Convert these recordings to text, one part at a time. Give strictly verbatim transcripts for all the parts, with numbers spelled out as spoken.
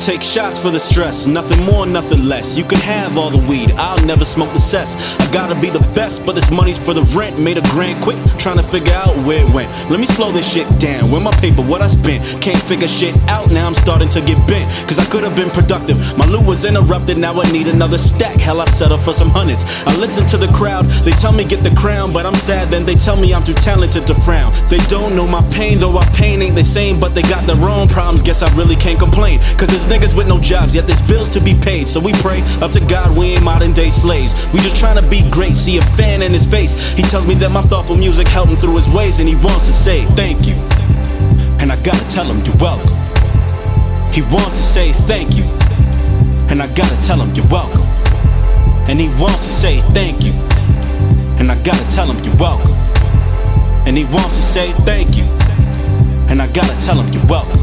take shots for the stress, nothing more, nothing less. You can have all the weed, I'll never smoke the cess. I gotta be the best, but this money's for the rent. Made a grand quick, trying to figure out where it went. Let me slow this shit down, where my paper, what I spent. Can't figure shit out, now I'm starting to get bent. Cause I could've been productive, my loot was interrupted. Now I need another stack, hell I settle for some hundreds. I listen to the crowd, they tell me get the crown. But I'm sad, then they tell me I'm too talented to frown. They don't know my pain, though our pain ain't the same. But they got their own problems, guess I really can't complain. Cause there's niggas with no jobs, yet there's bills to be paid. So we pray up to God, we ain't modern day slaves. We just trying to be great, see a fan in his face. He tells me that my thoughtful music helped him through his ways. And he wants to say thank you, and I gotta tell him you're welcome. He wants to say thank you, and I gotta tell him you're welcome. And he wants to say thank you, and I gotta tell him you're welcome. And he wants to say thank you, and I gotta tell him you're welcome.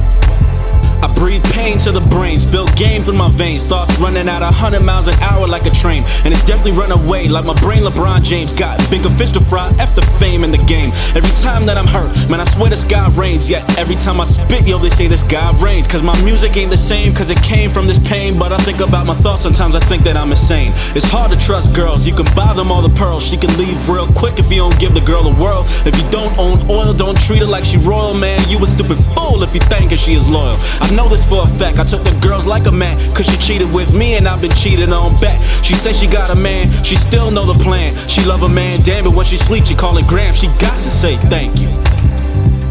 I breathe pain to the brains, build game through my veins. Thoughts running at a hundred miles an hour like a train. And it's definitely run away like my brain LeBron James. Got bigger fish to fry, F the fame in the game. Every time that I'm hurt, man I swear this guy reigns. Yet every time I spit, yo they say this guy reigns. Cause my music ain't the same, cause it came from this pain. But I think about my thoughts, sometimes I think that I'm insane. It's hard to trust girls, you can buy them all the pearls. She can leave real quick if you don't give the girl a whirl. If you don't own oil, don't treat her like she royal, man. You a stupid fool if you think she is loyal. I know this for a fact, I took the girls like a man. Cause she cheated with me and I've been cheated on back. She said she got a man, she still know the plan. She love a man, damn it, when she sleep she call it gram. She got to say thank you,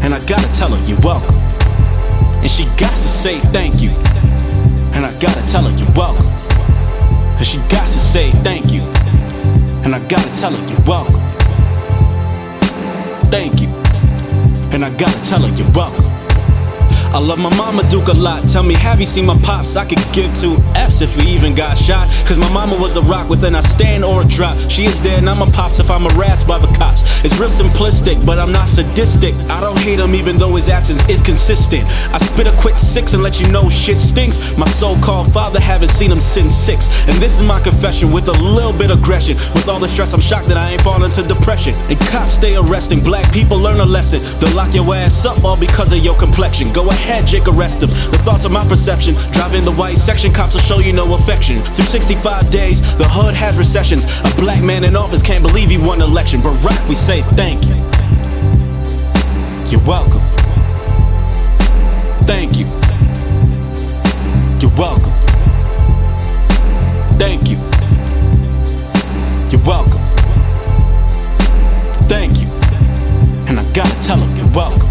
and I gotta tell her you're welcome. And she got to say thank you, and I gotta tell her you're welcome. And she got to say thank you, and I gotta tell her you're welcome. Thank you, and I gotta tell her you're welcome. I love my mama Duke a lot, tell me have you seen my pops? I could give two F's if we even got shot. Cause my mama was the rock within a stand or a drop. She is there and I'm a pops if I'm harassed by the cops. It's real simplistic but I'm not sadistic. I don't hate him even though his absence is consistent. I spit a quick six and let you know shit stinks. My so-called father haven't seen him since six. And this is my confession with a little bit of aggression. With all the stress I'm shocked that I ain't falling to depression. And cops stay arresting, black people learn a lesson. They'll lock your ass up all because of your complexion. Go ahead head, Jake, arrest him. The thoughts of my perception, driving the white section, cops will show you no affection. Through sixty-five days, the hood has recessions. A black man in office can't believe he won election. But rock, we say thank you. You're welcome. Thank you. You're welcome. Thank you. You're welcome. Thank you. And I gotta tell him you're welcome.